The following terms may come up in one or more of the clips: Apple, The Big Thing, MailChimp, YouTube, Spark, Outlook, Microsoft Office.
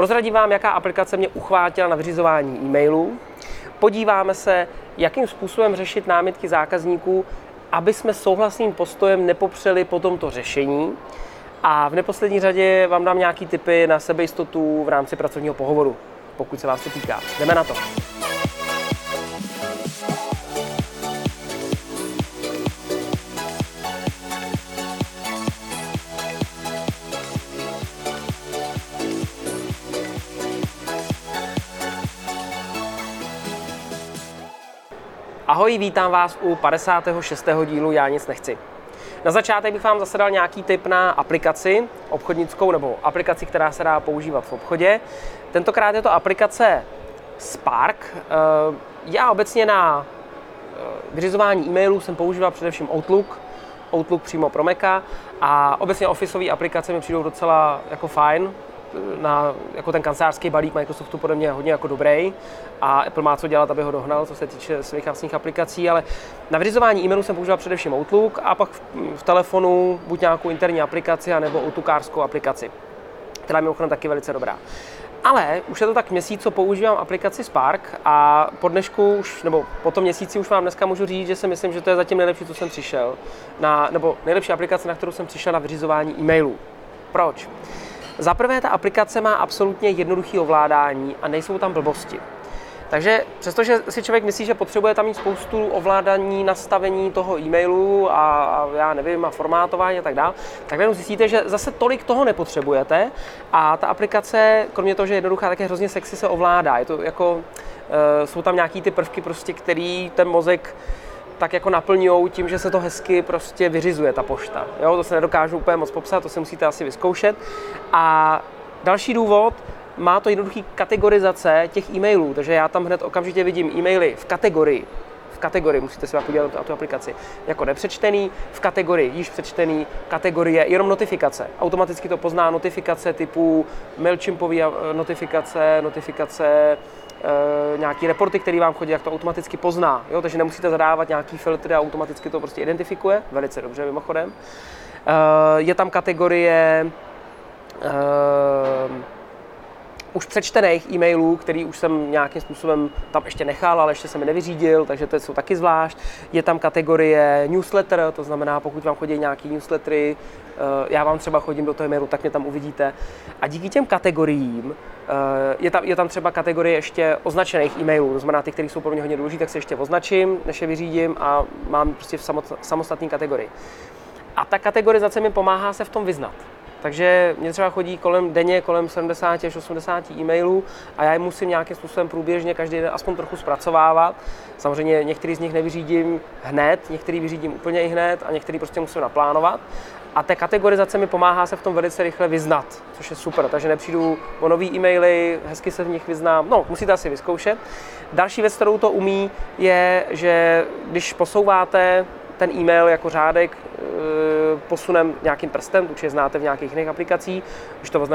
Prozradím vám, jaká aplikace mě uchvátila na vyřizování e-mailů. Podíváme se, jakým způsobem řešit námitky zákazníků, aby jsme souhlasným postojem nepopřeli po tomto řešení. A v neposlední řadě vám dám nějaké tipy na sebejistotu v rámci pracovního pohovoru, pokud se vás to týká. Jdeme na to. Ahoj, vítám vás u 56. dílu Já nic nechci. Na začátek bych vám zase dal nějaký tip na aplikaci obchodnickou nebo aplikaci, která se dá používat v obchodě. Tentokrát je to aplikace Spark. Já obecně na vyřizování e-mailů jsem používal především Outlook přímo pro Maca a obecně officeové aplikace mi přijdou docela jako fajn. Jako ten kancelářský balík Microsoftu podle mě je hodně jako dobrý a Apple má co dělat, aby ho dohnal, co se týče svých vlastních aplikací, ale na vyřizování e-mailů jsem používal především Outlook a pak v telefonu buď nějakou interní aplikaci, anebo Outlookářskou aplikaci, která je mimochodem taky velice dobrá. Ale už je to tak měsíc, co používám aplikaci Spark a po tom měsíci už vám dneska můžu říct, že si myslím, že to je zatím nejlepší, co jsem přišel, nejlepší aplikace, na kterou jsem přišel na vyřizování e-mailů. Proč? Za prvé, ta aplikace má absolutně jednoduché ovládání a nejsou tam blbosti. Takže přestože si člověk myslí, že potřebuje tam mít spoustu ovládání, nastavení toho e-mailu a já nevím, a formátování a tak dále, tak najednou zjistíte, že zase tolik toho nepotřebujete a ta aplikace, kromě toho, že je jednoduchá, tak je hrozně sexy, se ovládá. Je to jako, jsou tam nějaký ty prvky, který ten mozek tak jako naplňujou tím, že se to hezky vyřizuje ta pošta. Jo, to se nedokážu úplně moc popsat, to si musíte asi vyzkoušet. A další důvod, má to jednoduchý kategorizace těch e-mailů, takže já tam hned okamžitě vidím e-maily v kategorii. V kategorii, musíte se podívat na tu aplikaci, jako nepřečtený, v kategorii již přečtený, kategorie jenom notifikace. Automaticky to pozná notifikace typu MailChimpové notifikace, nějaký reporty, který vám chodí, jak to automaticky pozná. Jo? Takže nemusíte zadávat nějaký filtry a automaticky to identifikuje. Velice dobře, mimochodem. Je tam kategorie už přečtených e-mailů, který už jsem nějakým způsobem tam ještě nechal, ale ještě jsem je nevyřídil, takže to jsou taky zvlášť. Je tam kategorie newsletter, to znamená, pokud vám chodí nějaký newslettery, já vám třeba chodím do toho e-mailu, tak mě tam uvidíte. A díky těm kategoriím, je tam třeba kategorie ještě označených e-mailů, to znamená ty, které jsou pro mě hodně důležité, tak se ještě označím, než je vyřídím a mám v samostatné kategorii. A ta kategorizace mi pomáhá se v tom vyznat. Takže mě třeba chodí denně kolem 70 až 80 e-mailů a já je musím nějakým způsobem průběžně každý den aspoň trochu zpracovávat. Samozřejmě některý z nich nevyřídím hned, některý vyřídím úplně i hned a některý musím naplánovat. A ta kategorizace mi pomáhá se v tom velice rychle vyznat, což je super, takže nepřijdu o nový e-maily, hezky se v nich vyznám, musíte asi vyzkoušet. Další věc, kterou to umí, je, že když posouváte ten e-mail jako řádek posunem nějakým prstem, určitě znáte v nějakých jiných aplikacích, když to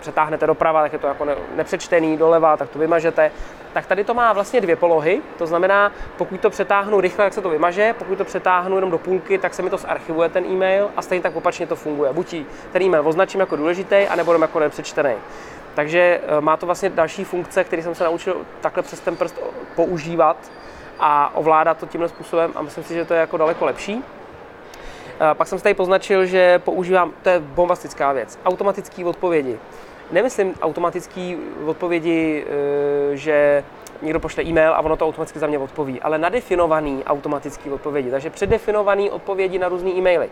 přetáhnete doprava, tak je to jako nepřečtený, doleva, tak to vymažete. Tak tady to má vlastně dvě polohy, to znamená, pokud to přetáhnu rychle, tak se to vymaže, pokud to přetáhnu jenom do půlky, tak se mi to zarchivuje ten e-mail a stejně tak opačně to funguje. Buď ten e-mail označím jako důležitý, anebo jako nepřečtený. Takže má to vlastně další funkce, které jsem se naučil takhle přes ten prst používat a ovládat to tímhle způsobem a myslím si, že to je jako daleko lepší. Pak jsem si tady poznačil, že používám, to je bombastická věc, automatické odpovědi. Nemyslím automatické odpovědi, že někdo pošle e-mail a ono to automaticky za mě odpoví, ale nadefinovaný automatický odpovědi, takže předefinovaný odpovědi na různé e-maily.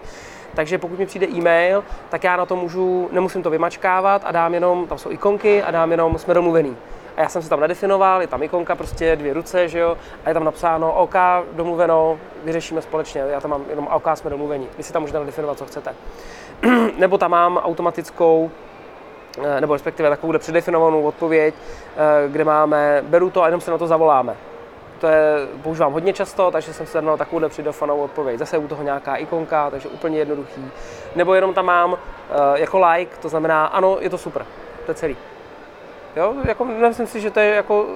Takže pokud mi přijde e-mail, tak já na to nemusím to vymačkávat a dám jenom, tam jsou ikonky a dám jenom jsme domluvený. A já jsem se tam nadefinoval, je tam ikonka, dvě ruce, že jo, a je tam napsáno OK, domluveno, vyřešíme společně, já tam mám jenom OK, jsme domluveni. Vy si tam můžete nadefinovat, co chcete. Nebo tam mám automatickou, nebo respektive takovou předefinovanou odpověď, kde máme, beru to a jenom se na to zavoláme. To používám hodně často, takže jsem si zadal takovou předefinovanou odpověď. Zase u toho nějaká ikonka, takže úplně jednoduchý. Nebo jenom tam mám jako like, to znamená ano, je to super, to je celý. Jo, jako, nemyslím si, že to je jako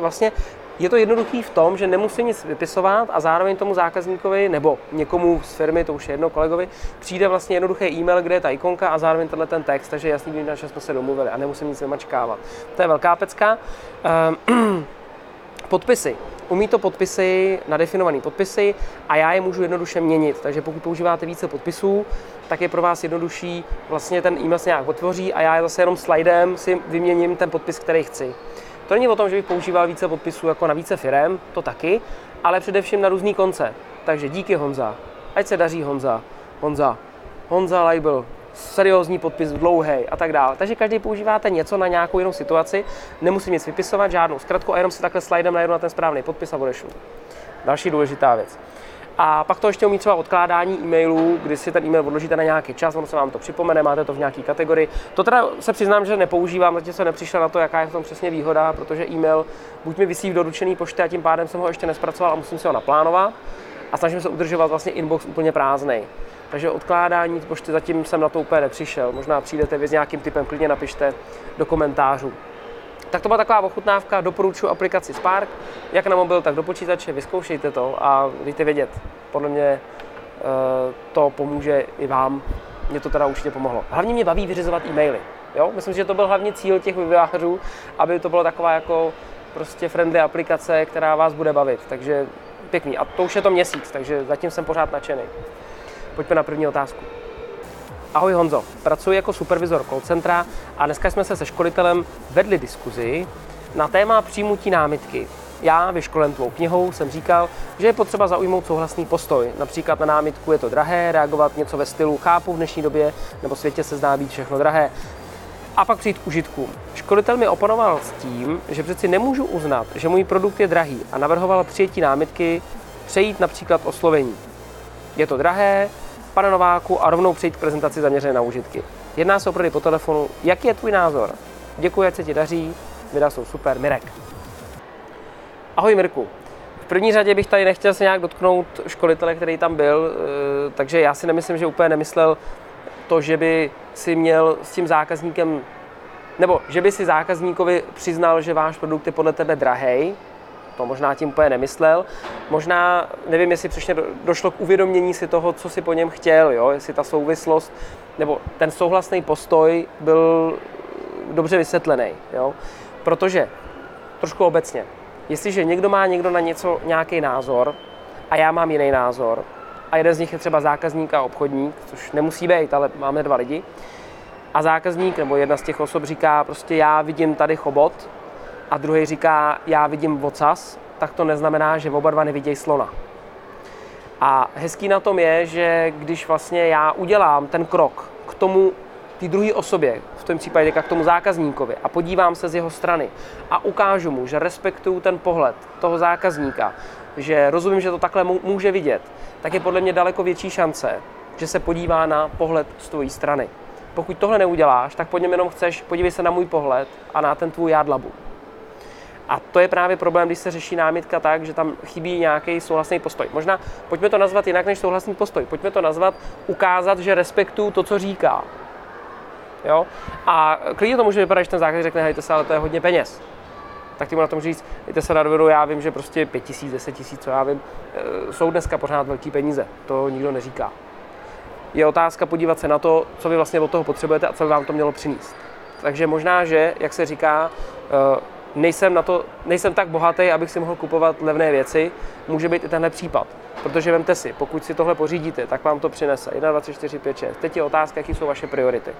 vlastně Je to jednoduchý v tom, že nemusí nic vypisovat a zároveň tomu zákazníkovi nebo někomu z firmy, to už je jedno, kolegovi, přijde vlastně jednoduché e-mail, kde je ta ikonka a zároveň tenhle ten text, takže jasný, když na čas jsme se domluvili a nemusím nic vymačkávat. To je velká pecka. Podpisy. Umí to podpisy, nadefinované podpisy a já je můžu jednoduše měnit. Takže pokud používáte více podpisů, tak je pro vás jednodušší, vlastně ten e-mail se nějak otvoří a já zase jenom slidem si vyměním ten podpis, který chci. To není o tom, že bych používal více podpisů jako na více firem, to taky, ale především na různý konce. Takže díky Honza, ať se daří Honza, Honza, Honza Label, seriózní podpis, dlouhý a tak dále. Takže každý používáte něco na nějakou jinou situaci, nemusím nic vypisovat, žádnou zkratku a jenom si takhle slidem najedu na ten správný podpis a odešlu. Další důležitá věc. A pak to ještě umí třeba odkládání e-mailů, kdy si ten e-mail odložíte na nějaký čas, ono se vám to připomene, máte to v nějaký kategorii. To teda se přiznám, že nepoužívám, zatím se nepřišla na to, jaká je v tom přesně výhoda, protože e-mail buď mi visí v doručený poště a tím pádem jsem ho ještě nespracoval a musím si ho naplánovat a snažím se udržovat vlastně inbox úplně prázdnej. Takže odkládání pošty zatím jsem na to úplně nepřišel. Možná přijdete vy s nějakým typem, klidně napište do komentářů. Tak to byla taková ochutnávka, doporučuji aplikaci Spark, jak na mobil, tak do počítače, vyzkoušejte to a dejte vědět. Podle mě to pomůže i vám, mě to teda určitě pomohlo. Hlavně mě baví vyřizovat e-maily, jo? Myslím si, že to byl hlavně cíl těch vývojářů, aby to byla taková jako prostě friendly aplikace, která vás bude bavit, takže pěkný. A to už je to měsíc, takže zatím jsem pořád nadšený. Pojďme na první otázku. Ahoj Honzo, pracuji jako supervizor call centra a dneska jsme se školitelem vedli diskuzi na téma přijmutí námitky. Já vyškolen tvou knihou jsem říkal, že je potřeba zaujmout souhlasný postoj. Například na námitku je to drahé, reagovat něco ve stylu chápu v dnešní době nebo světě se zdá být všechno drahé. A pak přijít k užitkům. Školitel mi oponoval s tím, že přeci nemůžu uznat, že můj produkt je drahý a navrhoval přijetí námitky přejít například oslovení. Je to drahé, pane Nováku, a rovnou přejít k prezentaci zaměřené na užitky. Jedná se o prodej po telefonu. Jaký je tvůj názor? Děkuji, ať se ti daří. Videa jsou super. Mirek. Ahoj Mirku. V první řadě bych tady nechtěl se nějak dotknout školitele, který tam byl, takže já si nemyslím, že úplně nemyslel to, že by si měl s tím zákazníkem, nebo že by si zákazníkovi přiznal, že váš produkt je podle tebe drahej. To možná tím úplně nemyslel. Možná, nevím, jestli přesně došlo k uvědomění si toho, co si po něm chtěl, jo? Jestli ta souvislost nebo ten souhlasný postoj byl dobře vysvětlený. Jo? Protože, trošku obecně, jestliže někdo má na něco nějaký názor a já mám jiný názor a jeden z nich je třeba zákazník a obchodník, což nemusí být, ale máme dva lidi, a zákazník nebo jedna z těch osob říká prostě já vidím tady chobot, a druhý říká, já vidím ocas, tak to neznamená, že oba dva nevidějí slona. A hezký na tom je, že když vlastně já udělám ten krok k tomu, té druhé osobě, v tom případě k tomu zákazníkovi, a podívám se z jeho strany a ukážu mu, že respektuju ten pohled toho zákazníka, že rozumím, že to takhle může vidět, tak je podle mě daleko větší šance, že se podívá na pohled z tvojí strany. Pokud tohle neuděláš, tak pod něm jenom chceš, podívej se na můj pohled a na ten tvůj jádlabu. A to je právě problém, když se řeší námitka tak, že tam chybí nějaký souhlasný postoj. Možná pojďme to nazvat jinak než souhlasný postoj. Pojďme to nazvat ukázat, že respektuju to, co říká. Jo? A klidně to může vypadat, že ten zákazník řekne, hejte se, ale to je hodně peněz. Tak ty mu na tom říct, hejte se na dovedu, já vím, že prostě 5 000, 10 000, co já vím, jsou dneska pořád velký peníze. To nikdo neříká. Je otázka podívat se na to, co vy vlastně od toho potřebujete a co by vám to mělo přinést. Takže možná, že, jak se říká, nejsem tak bohatý, abych si mohl kupovat levné věci, může být i tenhle případ. Protože vemte si, pokud si tohle pořídíte, tak vám to přinese 1, 2, 3, 4, 5, 6. Teď je otázka, jaký jsou vaše priority.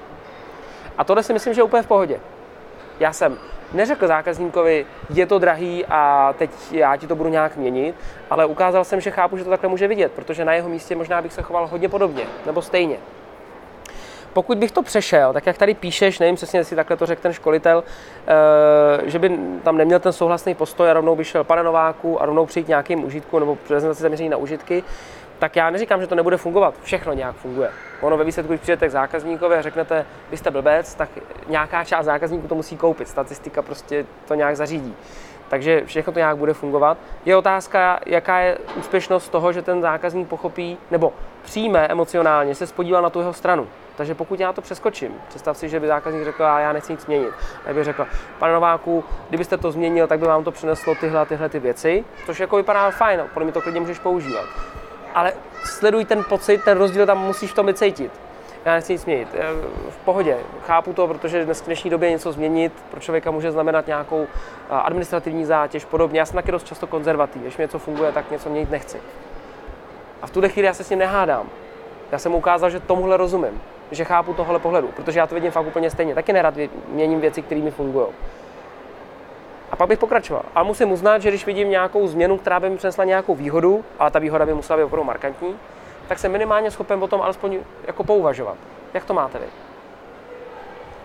A tohle si myslím, že je úplně v pohodě. Já jsem neřekl zákazníkovi, je to drahý a teď já ti to budu nějak měnit, ale ukázal jsem, že chápu, že to takhle může vidět, protože na jeho místě možná bych se choval hodně podobně, nebo stejně. Pokud bych to přešel, tak jak tady píšeš, nevím přesně, jestli takhle to řekl ten školitel, že by tam neměl ten souhlasný postoj a rovnou by šel pane Nováku a rovnou přijít nějakým užitku nebo prezentaci zaměření na užitky, tak já neříkám, že to nebude fungovat. Všechno nějak funguje. Ono ve výsledku, když přijdete k zákazníkovi a řeknete, vy jste blbec, tak nějaká část zákazníků to musí koupit. Statistika prostě to nějak zařídí. Takže všechno to nějak bude fungovat. Je otázka, jaká je úspěšnost toho, že ten zákazník pochopí nebo přímé emocionálně se spodíval na tu jeho stranu. Takže pokud já to přeskočím, představ si, že by zákazník řekl, já nechci nic změnit. A by řekl, pane Nováku, kdybyste to změnil, tak by vám to přineslo tyhle ty věci, což jako vypadá fajn, podle mě to klidně můžeš používat. Ale sleduj ten pocit, ten rozdíl tam musíš v tom vycítit. Já nechci nic změnit. V pohodě, chápu to, protože dnes v dnešní době něco změnit pro člověka může znamenat nějakou administrativní zátěž, podobně. Já jsem taky dost často konzervativní, když mi něco funguje, tak něco měnit nechci. A v tuhle chvíli já se s ním nehádám. Já jsem mu ukázal, že tomuhle rozumím, že chápu tohle pohledu, protože já to vidím fakt úplně stejně. Taky nerad měním věci, které mi fungují. A pak bych pokračoval. Ale musím uznat, že když vidím nějakou změnu, která by mi přinesla nějakou výhodu, ale ta výhoda by musela být opravdu markantní, tak jsem minimálně schopen o tom alespoň jako pouvažovat. Jak to máte vy?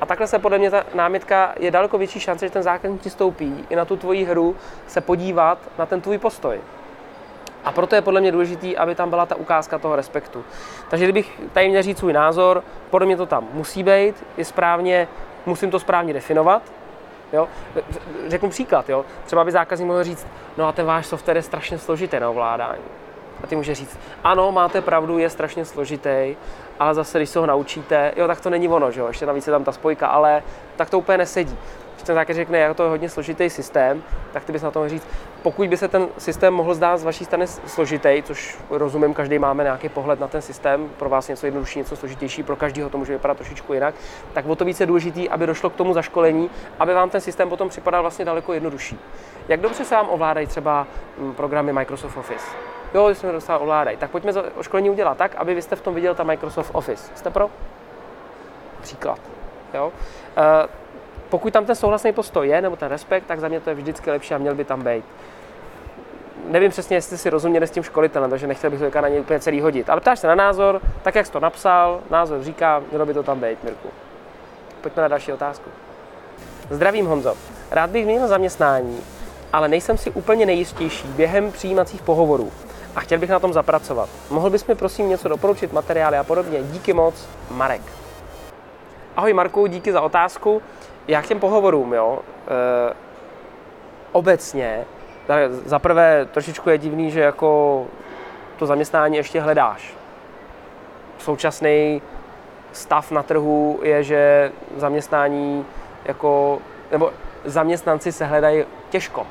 A takhle se podle mě ta námitka je daleko větší šance, že ten zákazník ti stoupí i na tu tvoji hru se podívat na ten tvůj postoj. A proto je podle mě důležitý, aby tam byla ta ukázka toho respektu. Takže kdybych tady měl říct svůj názor, podle mě to tam musí být, je správně, musím to správně definovat. Jo? Řeknu příklad, jo? Třeba by zákazník mohl říct, no a ten váš software je strašně složitý na ovládání. A ty může říct, ano, máte pravdu, je strašně složitý, ale zase, když se ho naučíte, jo, tak to není ono, že jo, ještě navíc je tam ta spojka, ale tak to úplně nesedí. Když ten zákazník řekne, jako to je hodně složitý systém, tak ty bys na to mohl říct, pokud by se ten systém mohl zdát z vaší strany složitý, což rozumím, každý máme nějaký pohled na ten systém, pro vás něco jednodušší, něco složitější, pro každého to může vypadat trošičku jinak, tak o to více je důležitý, aby došlo k tomu zaškolení, aby vám ten systém potom připadal vlastně daleko jednodušší. Jak dobře se vám ovládají třeba programy Microsoft Office? Jo, když jsme dostali ovládají, tak pojďme o školení udělat tak, aby vy jste v tom viděl ta Microsoft Office. Jste pro? Příklad. Jo? Pokud tam ten souhlasný postoj je, nebo ten respekt, tak za mě to je vždycky lepší a měl by tam být. Nevím přesně, jestli si rozuměli s tím školitelem, takže nechtěl bych to na něj úplně celý hodit. Ale ptáš se na názor, tak jak jsi to napsal, názor říká, mělo by to tam být, Mirku. Pojďme na další otázku. Zdravím, Honzo. Rád bych měl zaměstnání, ale nejsem si úplně nejistější během přijímacích pohovorů. A chtěl bych na tom zapracovat. Mohl bys mi prosím něco doporučit, materiály a podobně? Díky moc, Marek. Ahoj Marku, díky za otázku. Já k těm pohovorům, jo, obecně, zaprvé trošičku je divný, že jako to zaměstnání ještě hledáš. Současný stav na trhu je, že zaměstnání jako, nebo zaměstnanci se hledají těžko.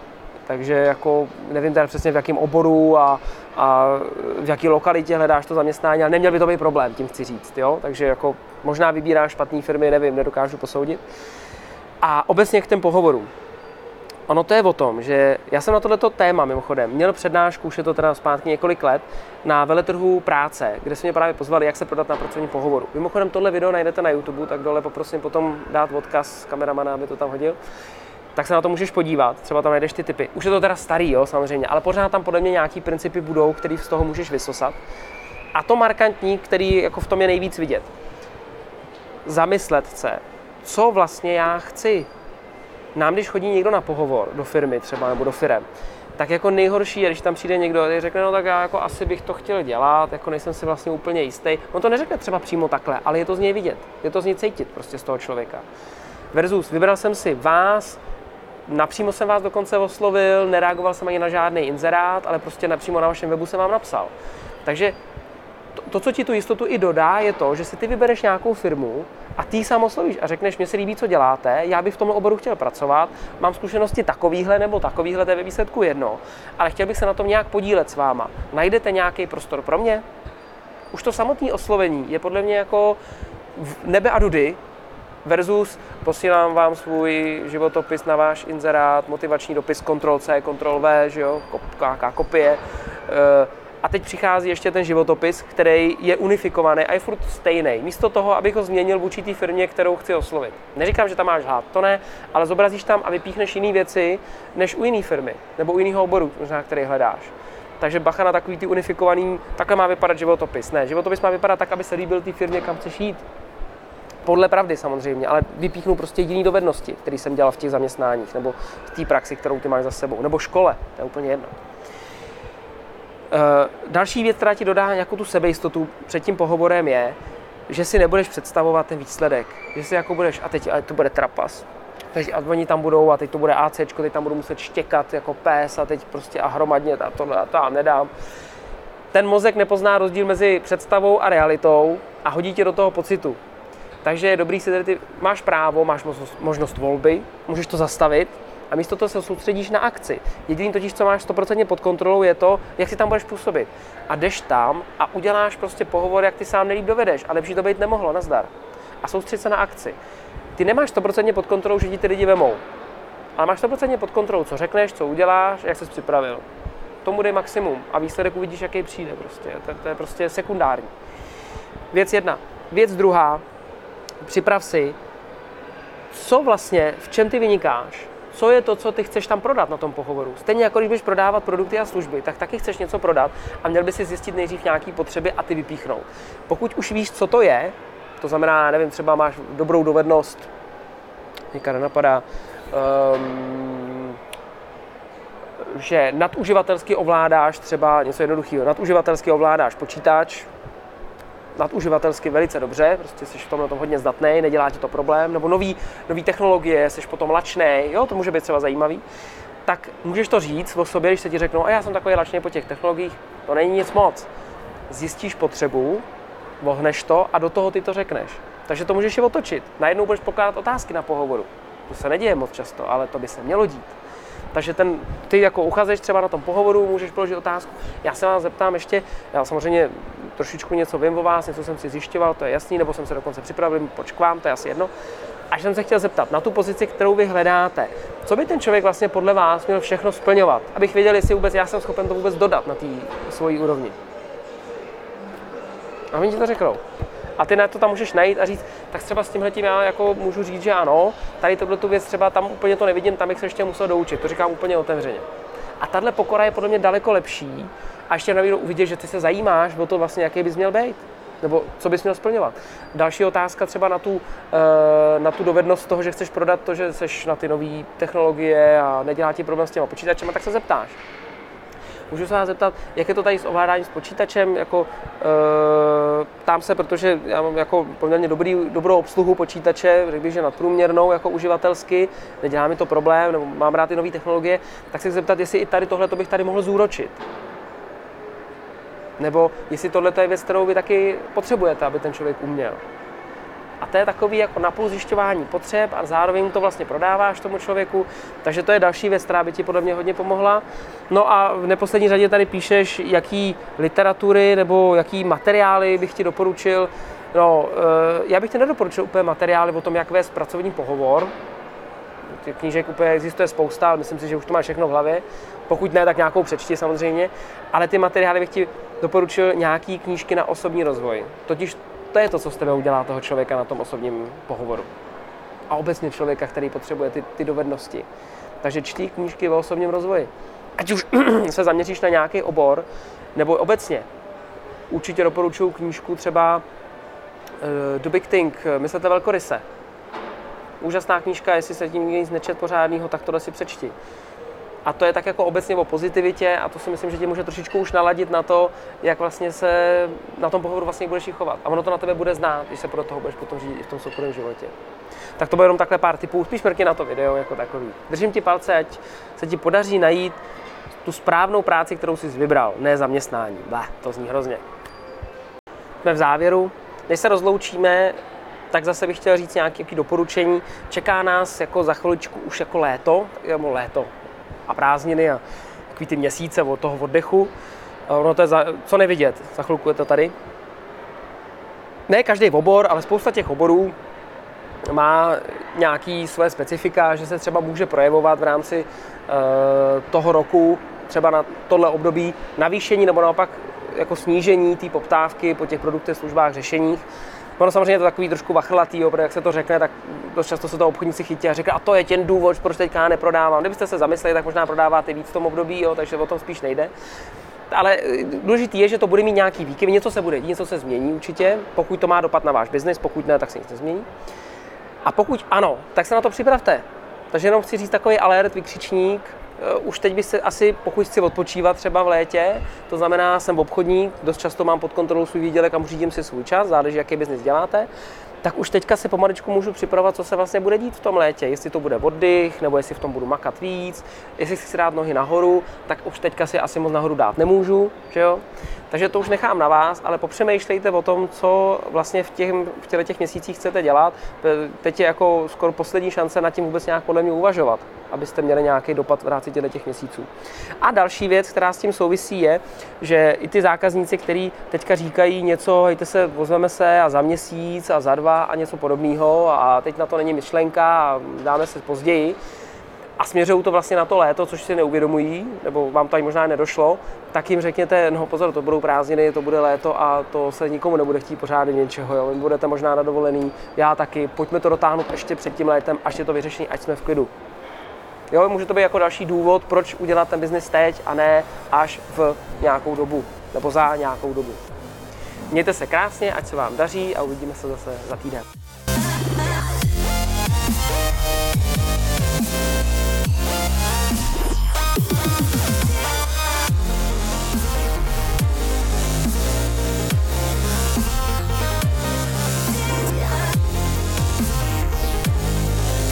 Takže jako nevím teda přesně v jakém oboru a v jaké lokalitě hledáš to zaměstnání, ale neměl by to být problém, tím chci říct, jo? Takže jako možná vybíráš špatné firmy, nevím, nedokážu posoudit. A obecně k těm pohovorům. Ono to je o tom, že já jsem na tohleto téma mimochodem měl přednášku, už je to teda zpátky několik let, na veletrhu práce, kde se mě právě pozvali, jak se prodat na pracovní pohovoru. Mimochodem tohle video najdete na YouTube, tak dole poprosím potom dát odkaz kameramana, aby to tam hodil. Tak se na to můžeš podívat, třeba tam najdeš ty tipy. Už je to teda starý, jo, samozřejmě, ale pořád tam podle mě nějaký principy budou, který z toho můžeš vysosat. A to markantní, který jako v tom je nejvíc vidět. Zamyslet se, co vlastně já chci. Nám, když chodí někdo na pohovor do firmy třeba nebo do firem, tak jako nejhorší je, když tam přijde někdo a řekne, no tak já jako asi bych to chtěl dělat, jako nejsem si vlastně úplně jistý. On to neřekne třeba přímo takhle, ale je to z něj vidět, je to z něj cítit prostě z toho člověka. Versus, vybral jsem si vás, napřímo jsem vás dokonce oslovil, nereagoval jsem ani na žádný inzerát, ale prostě napřímo na vašem webu jsem vám napsal. Takže to, co ti tu jistotu i dodá, je to, že si ty vybereš nějakou firmu a ty ji sám oslovíš a řekneš, mně se líbí, co děláte, já bych v tomhle oboru chtěl pracovat, mám zkušenosti takovýhle nebo takovýhle, to je ve výsledku jedno, ale chtěl bych se na tom nějak podílet s váma. Najdete nějaký prostor pro mě? Už to samotné oslovení je podle mě jako nebe a dudy, versus posílám vám svůj životopis na váš inzerát, motivační dopis, Ctrl-C, Ctrl-V, že jo, nějaká kopie. A teď přichází ještě ten životopis, který je unifikovaný a je furt stejný. Místo toho, abych ho změnil vůči té firmě, kterou chci oslovit. Neříkám, že tam máš hát, to ne, ale zobrazíš tam a vypíchneš jiné věci, než u jiné firmy, nebo u jiného oboru, možná, který hledáš. Takže bacha na takový ty unifikovaný, takhle má vypadat životopis. Ne, životopis má vypadat tak, aby se líbil té firmě, kam chceš jít. Podle pravdy samozřejmě, ale vypíchnu prostě jiné dovednosti, které jsem dělal v těch zaměstnáních, nebo v té praxi, kterou ty máš za sebou, nebo škole, to je úplně jedno. Další věc, která ti dodá nějakou tu sebejistotu před tím pohovorem je, že si nebudeš představovat ten výsledek, že si jako budeš, a teď ale to bude trapas, teď a oni tam budou, a teď to bude ACčko, teď tam budu muset štěkat jako pes, a teď prostě a hromadně a tohle a to a nedám. ten mozek nepozná rozdíl mezi představou a realitou a hodí tě do toho pocitu. Takže je dobrý si tady ty... Máš právo, máš možnost volby, můžeš to zastavit a místo toho se soustředíš na akci. Jediný totiž, co máš 100% pod kontrolou, je to, jak si tam budeš působit. A jdeš tam a uděláš prostě pohovor, jak ty sám nejlíp dovedeš. A lepší to být nemohlo, nazdar. A soustředit se na akci. Ty nemáš 100% pod kontrolou, že ti ty lidi vemou. Ale máš 100% pod kontrolou, co řekneš, co uděláš, jak ses připravil. Tomu dej maximum a výsledek uvidíš, jaký přijde prostě. To je prostě sekundární. Věc jedna. Věc druhá. Připrav si, co vlastně, v čem ty vynikáš, co je to, co ty chceš tam prodat na tom pohovoru. Stejně jako když budeš prodávat produkty a služby, tak taky chceš něco prodat a měl by si zjistit nejdřív nějaké potřeby a ty vypíchnout. Pokud už víš, co to je, to znamená, nevím, třeba máš dobrou dovednost, někde napadá, že naduživatelsky ovládáš třeba něco jednoduchého, naduživatelsky ovládáš počítač, naduživatelsky velice dobře, prostě jsi v tomhle tom hodně zdatnej, nedělá ti to problém, nebo nový technologie, jsi potom lačnej, jo, to může být třeba zajímavý, tak můžeš to říct o sobě, když se ti řeknou, a já jsem takový lačnej po těch technologiích, to není nic moc. Zjistíš potřebu, vohneš to a do toho ty to řekneš. Takže to můžeš i otočit. Najednou budeš pokládat otázky na pohovoru. To se neděje moc často, ale to by se mělo dít. Takže ty jako uchazeč třeba na tom pohovoru můžeš položit otázku. Já se vás zeptám ještě, já samozřejmě trošičku něco vím o vás, něco jsem si zjišťoval, to je jasný, nebo jsem se dokonce připravil, počkám, to je asi jedno. A jsem se chtěl zeptat na tu pozici, kterou vy hledáte. Co by ten člověk vlastně podle vás měl všechno splňovat, abych věděl, jestli vůbec já jsem schopen to vůbec dodat na té svojí úrovni. A oni ti to řeknou. A ty na to tam můžeš najít a říct, tak třeba s tímhletím já jako můžu říct, že ano, tady tu věc třeba tam úplně to nevidím, tam bych se ještě musel doučit, to říkám úplně otevřeně. A tahle pokora je podle mě daleko lepší a ještě navíc uvidíš, že ty se zajímáš o to vlastně, jaký bys měl být, nebo co bys měl splňovat. Další otázka třeba na tu dovednost toho, že chceš prodat to, že seš na ty nové technologie a nedělá ti problém s těma počítačema, tak se zeptáš. Můžu se vás zeptat, jak je to tady s ovládáním s počítačem, jako ptám se, protože já mám jako poměrně dobrou obsluhu počítače, řekl bych, že nadprůměrnou jako uživatelsky, nedělá mi to problém, nebo mám rád ty nové technologie, tak se zeptat, jestli i tady tohle to bych tady mohl zúročit. Nebo jestli tohle to je věc, kterou vy taky potřebujete, aby ten člověk uměl. A to je takový jako napůl zjišťování potřeb a zároveň to vlastně prodáváš tomu člověku, takže to je další věc, která by ti podle mě hodně pomohla. No a v neposlední řadě tady píšeš, jaký literatury nebo jaký materiály bych ti doporučil. No, já bych ti nedoporučil úplně materiály o tom, jak vést pracovní pohovor. Těch knížek úplně existuje spousta, ale myslím si, že už to máš všechno v hlavě. Pokud ne, tak nějakou přečti samozřejmě. Ale ty materiály bych ti doporučil nějaký knížky na osobní rozvoj. Totiž to je to, co z tebe udělá toho člověka na tom osobním pohovoru. A obecně člověka, který potřebuje ty dovednosti. Takže čtí knížky o osobním rozvoji. Ať už se zaměříš na nějaký obor, nebo obecně. Určitě doporučuji knížku třeba The Big Thing, Myslete velkoryse. Úžasná knížka, jestli se tím nic nečet pořádného, tak tohle si přečti. A to je tak jako obecně o pozitivitě a to si myslím, že tě může trošičku už naladit na to, jak vlastně se na tom pohovoru vlastně budeš chovat. A ono to na tebe bude znát, když se podle toho budeš potom řídit i v tom soukromém životě. Tak to bude jenom takhle pár tipů, spíš mrkni na to video jako takový. Držím ti palce, ať se ti podaří najít tu správnou práci, kterou jsi vybral, ne zaměstnání. Bah, to zní hrozně. Jsme v závěru, než se rozloučíme, tak zase bych chtěl říct nějaké doporučení. Čeká nás jako za chviličku už jako léto. A prázdniny a takový ty měsíce od toho oddechu. Ono to je co nevidět, za chvilku je to tady. Ne každý obor, ale spousta těch oborů má nějaké své specifika, že se třeba může projevovat v rámci toho roku, třeba na tohle období navýšení nebo naopak jako snížení té poptávky po těch produktech, službách, řešeních. Ono samozřejmě je to takový trošku vachrlatý, protože jak se to řekne, tak dost často se to obchodníci chytí a řekne, a to je ten důvod, proč teďka neprodávám. Kdybyste se zamysleli, tak možná prodáváte víc v tom období, jo, takže o tom spíš nejde. Ale důležité je, že to bude mít nějaký výkyvy, něco se bude dít, něco se změní určitě, pokud to má dopad na váš biznis, pokud ne, tak se nic nezmění. A pokud ano, tak se na to připravte. Takže jenom chci říct takový alert, vykřičník. Už teď by se asi, pokud chci odpočívat třeba v létě, to znamená, jsem obchodník, dost často mám pod kontrolou svůj výdělek a řídím si svůj čas, záleží, jaký biznis děláte, tak už teďka si pomaličku můžu připravovat, co se vlastně bude dít v tom létě. Jestli to bude oddych, nebo jestli v tom budu makat víc, jestli chci dát nohy nahoru, tak už teďka si asi moc nahoru dát nemůžu, že jo? Takže to už nechám na vás, ale popřemýšlejte o tom, co vlastně v těch měsících chcete dělat. Teď je jako skoro poslední šance nad tím vůbec nějak podle mě uvažovat, abyste měli nějaký dopad v rámci těch měsíců. A další věc, která s tím souvisí, je, že i ty zákazníci, kteří teďka říkají něco, hejte se, ozveme se a za měsíc a za dva a něco podobného a teď na to není myšlenka a dáme se později, a směřují to vlastně na to léto, což si neuvědomují, nebo vám to ani možná nedošlo, tak jim řekněte, no pozor, to budou prázdniny, to bude léto a to se nikomu nebude chtít pořádně něčeho, jo. Vy budete možná na dovolený, já taky, pojďme to dotáhnout ještě před tím létem, až je to vyřešené, ať jsme v klidu. Jo, může to být jako další důvod, proč udělat ten biznis teď a ne až v nějakou dobu, nebo za nějakou dobu. Mějte se krásně, ať se vám daří a uvidíme se zase za týden.